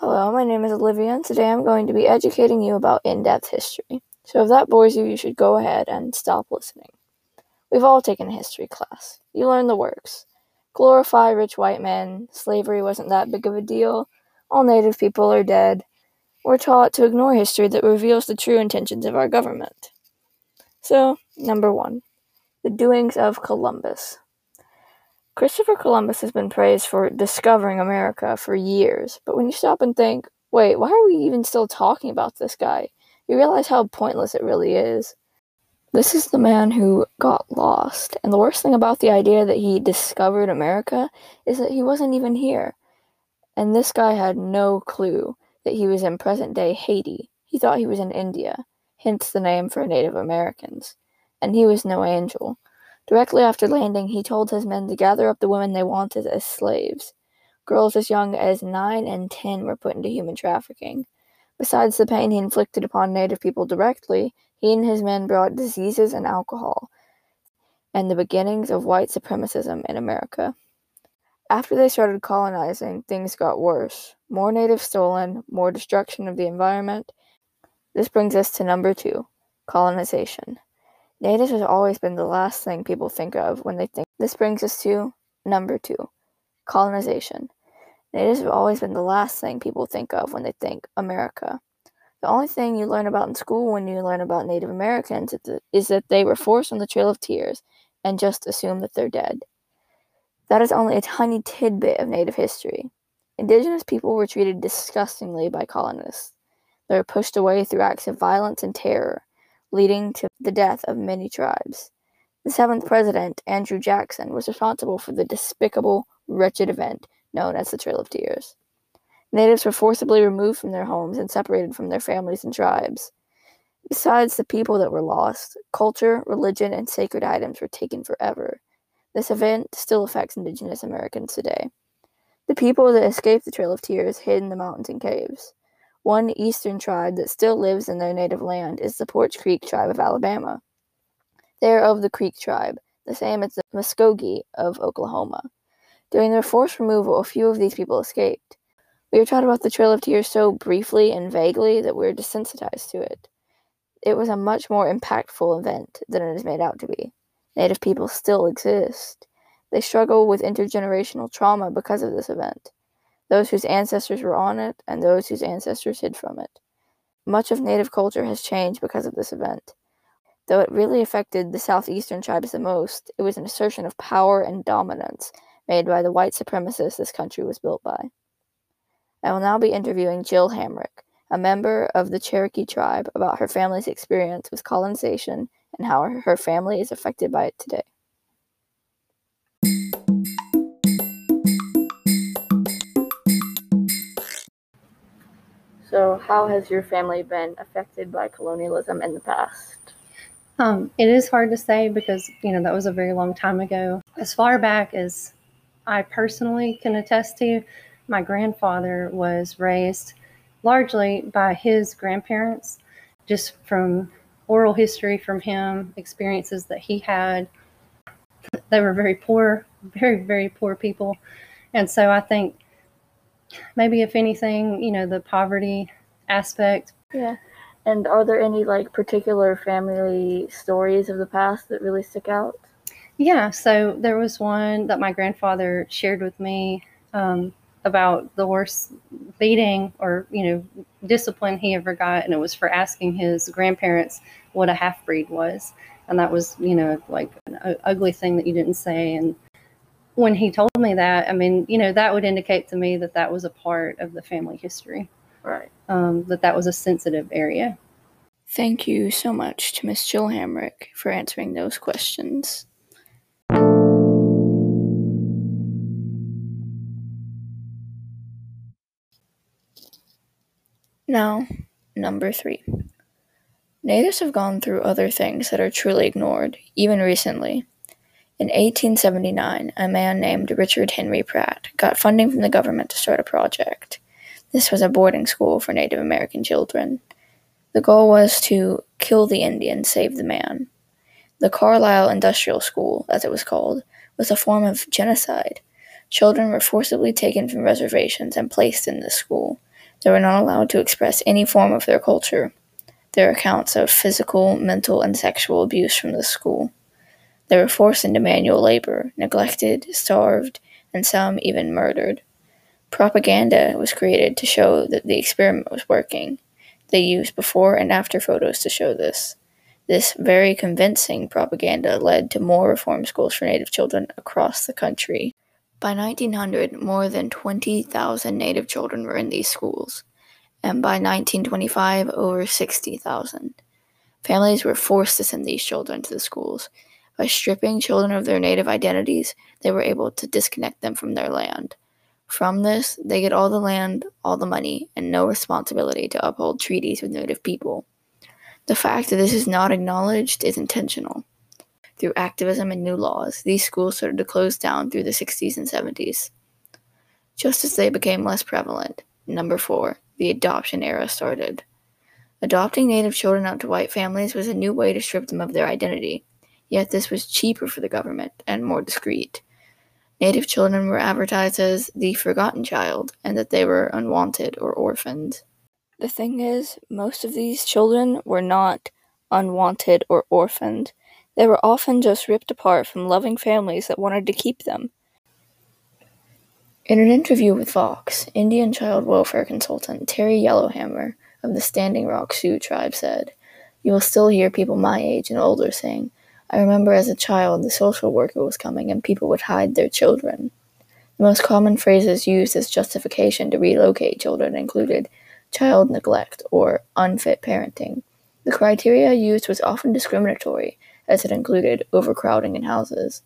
Hello, my name is Olivia, and today I'm going to be educating you about in-depth history. So if that bores you, you should go ahead and stop listening. We've all taken a history class. You learn the works. Glorify rich white men. Slavery wasn't that big of a deal. All native people are dead. We're taught to ignore history that reveals the true intentions of our government. So, number one, the doings of Columbus. Christopher Columbus has been praised for discovering America for years, but when you stop and think, wait, why are we even still talking about this guy? You realize how pointless it really is. This is the man who got lost, and the worst thing about the idea that he discovered America is that he wasn't even here. And this guy had no clue that he was in present-day Haiti. He thought he was in India, hence the name for Native Americans. And he was no angel. Directly after landing, he told his men to gather up the women they wanted as slaves. Girls as young as 9 and 10 were put into human trafficking. Besides the pain he inflicted upon Native people directly, he and his men brought diseases and alcohol, and the beginnings of white supremacism in America. After they started colonizing, things got worse. More natives stolen, more destruction of the environment. This brings us to number 2, colonization. Natives has always been the last thing people think of when they think. This brings us to number 2, colonization. Natives have always been the last thing people think of when they think America. The only thing you learn about in school when you learn about Native Americans is that they were forced on the Trail of Tears and just assume that they're dead. That is only a tiny tidbit of Native history. Indigenous people were treated disgustingly by colonists. They were pushed away through acts of violence and terror, leading to the death of many tribes. The 7th president, Andrew Jackson, was responsible for the despicable, wretched event known as the Trail of Tears. Natives were forcibly removed from their homes and separated from their families and tribes. Besides the people that were lost, culture, religion, and sacred items were taken forever. This event still affects Indigenous Americans today. The people that escaped the Trail of Tears hid in the mountains and caves. One eastern tribe that still lives in their native land is the Porch Creek tribe of Alabama. They are of the Creek tribe, the same as the Muscogee of Oklahoma. During their forced removal, a few of these people escaped. We are taught about the Trail of Tears so briefly and vaguely that we are desensitized to it. It was a much more impactful event than it is made out to be. Native people still exist. They struggle with intergenerational trauma because of this event. Those whose ancestors were on it, and those whose ancestors hid from it. Much of Native culture has changed because of this event. Though it really affected the southeastern tribes the most, it was an assertion of power and dominance made by the white supremacists this country was built by. I will now be interviewing Jill Hamrick, a member of the Cherokee tribe, about her family's experience with colonization and how her family is affected by it today. So how has your family been affected by colonialism in the past? It is hard to say because, that was a very long time ago. As far back as I personally can attest to, my grandfather was raised largely by his grandparents, just from oral history from him, experiences that he had. They were very poor, very, very poor people. And so I think maybe if anything, the poverty aspect. Yeah. And are there any particular family stories of the past that really stick out? Yeah. So there was one that my grandfather shared with me about the worst beating or, discipline he ever got. And it was for asking his grandparents what a half-breed was. And that was, an ugly thing that you didn't say. And when he told me that, that would indicate to me that that was a part of the family history. Right. That was a sensitive area. Thank you so much to Miss Jill Hamrick for answering those questions. Now, number 3. Natives have gone through other things that are truly ignored, even recently. In 1879, a man named Richard Henry Pratt got funding from the government to start a project. This was a boarding school for Native American children. The goal was to kill the Indian, save the man. The Carlisle Industrial School, as it was called, was a form of genocide. Children were forcibly taken from reservations and placed in this school. They were not allowed to express any form of their culture. There are accounts of physical, mental, and sexual abuse from the school. They were forced into manual labor, neglected, starved, and some even murdered. Propaganda was created to show that the experiment was working. They used before and after photos to show this. This very convincing propaganda led to more reform schools for Native children across the country. By 1900, more than 20,000 Native children were in these schools, and by 1925, over 60,000. Families were forced to send these children to the schools. By stripping children of their Native identities, they were able to disconnect them from their land. From this, they get all the land, all the money, and no responsibility to uphold treaties with Native people. The fact that this is not acknowledged is intentional. Through activism and new laws, these schools started to close down through the 60s and 70s. Just as they became less prevalent, number 4, the adoption era started. Adopting Native children out to white families was a new way to strip them of their identity, yet this was cheaper for the government and more discreet. Native children were advertised as the forgotten child, and that they were unwanted or orphaned. The thing is, most of these children were not unwanted or orphaned. They were often just ripped apart from loving families that wanted to keep them. In an interview with Vox, Indian Child Welfare Consultant Terry Yellowhammer of the Standing Rock Sioux tribe said, "You will still hear people my age and older saying, 'I remember as a child the social worker was coming and people would hide their children.'" The most common phrases used as justification to relocate children included child neglect or unfit parenting. The criteria used was often discriminatory, as it included overcrowding in houses.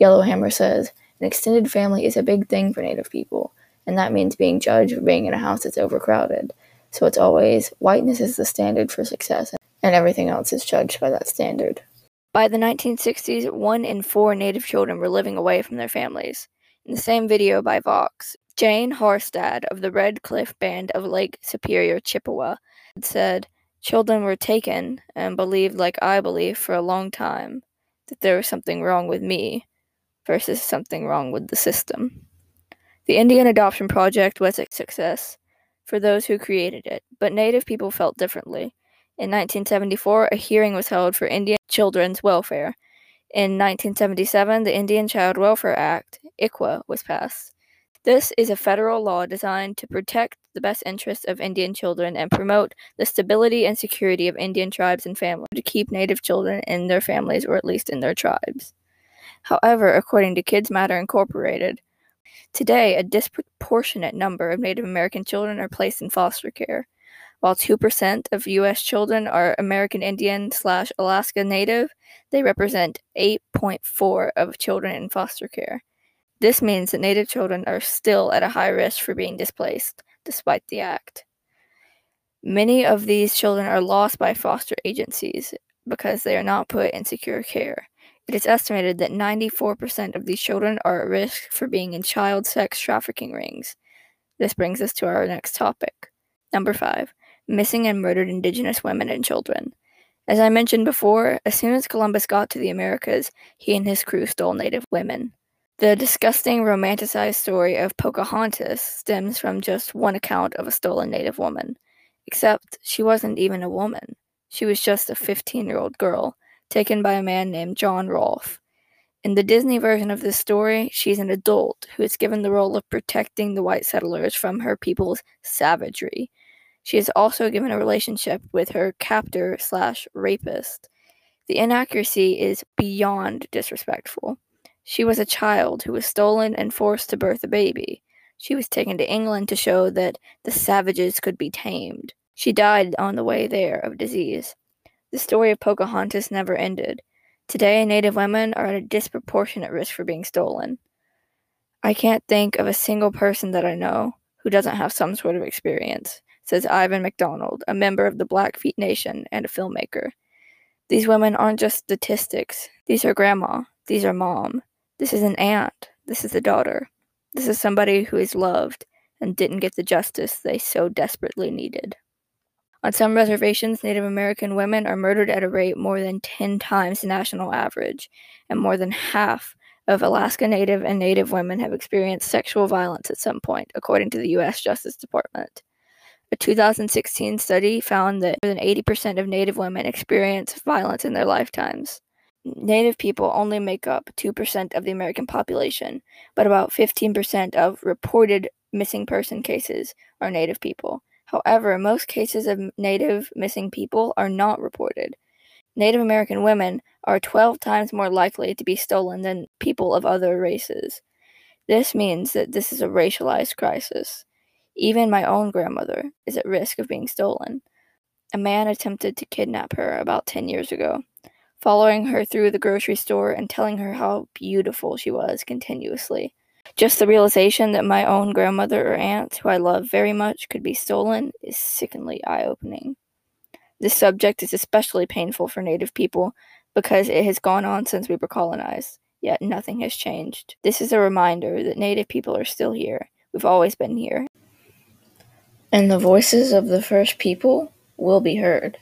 Yellowhammer says, "An extended family is a big thing for Native people, and that means being judged for being in a house that's overcrowded. So it's always, whiteness is the standard for success, and everything else is judged by that standard." By the 1960s, 1 in 4 Native children were living away from their families. In the same video by Vox, Jane Harstad of the Red Cliff Band of Lake Superior Chippewa said, "Children were taken and believed, like I believe for a long time, that there was something wrong with me versus something wrong with the system." The Indian Adoption Project was a success for those who created it, but Native people felt differently. In 1974, a hearing was held for Indian children's welfare. In 1977, the Indian Child Welfare Act, ICWA, was passed. This is a federal law designed to protect the best interests of Indian children and promote the stability and security of Indian tribes and families, to keep Native children in their families or at least in their tribes. However, according to Kids Matter Incorporated, today a disproportionate number of Native American children are placed in foster care. While 2% of U.S. children are American Indian/Alaska Native, they represent 8.4% of children in foster care. This means that Native children are still at a high risk for being displaced, despite the act. Many of these children are lost by foster agencies because they are not put in secure care. It is estimated that 94% of these children are at risk for being in child sex trafficking rings. This brings us to our next topic. Number 5. Missing and murdered Indigenous women and children. As I mentioned before, as soon as Columbus got to the Americas, he and his crew stole Native women. The disgusting, romanticized story of Pocahontas stems from just one account of a stolen Native woman. Except, she wasn't even a woman. She was just a 15-year-old girl, taken by a man named John Rolfe. In the Disney version of this story, she's an adult who is given the role of protecting the white settlers from her people's savagery. She is also given a relationship with her captor/rapist. The inaccuracy is beyond disrespectful. She was a child who was stolen and forced to birth a baby. She was taken to England to show that the savages could be tamed. She died on the way there of disease. The story of Pocahontas never ended. Today, Native women are at a disproportionate risk for being stolen. "I can't think of a single person that I know who doesn't have some sort of experience," says Ivan MacDonald, a member of the Blackfeet Nation and a filmmaker. These women aren't just statistics. These are grandma. These are mom. This is an aunt. This is a daughter. This is somebody who is loved and didn't get the justice they so desperately needed. On some reservations, Native American women are murdered at a rate more than 10 times the national average, and more than half of Alaska Native and Native women have experienced sexual violence at some point, according to the U.S. Justice Department. A 2016 study found that more than 80% of Native women experience violence in their lifetimes. Native people only make up 2% of the American population, but about 15% of reported missing person cases are Native people. However, most cases of Native missing people are not reported. Native American women are 12 times more likely to be stolen than people of other races. This means that this is a racialized crisis. Even my own grandmother is at risk of being stolen. A man attempted to kidnap her about 10 years ago, following her through the grocery store and telling her how beautiful she was continuously. Just the realization that my own grandmother or aunt, who I love very much, could be stolen is sickeningly eye-opening. This subject is especially painful for Native people because it has gone on since we were colonized, yet nothing has changed. This is a reminder that Native people are still here. We've always been here. And the voices of the first people will be heard.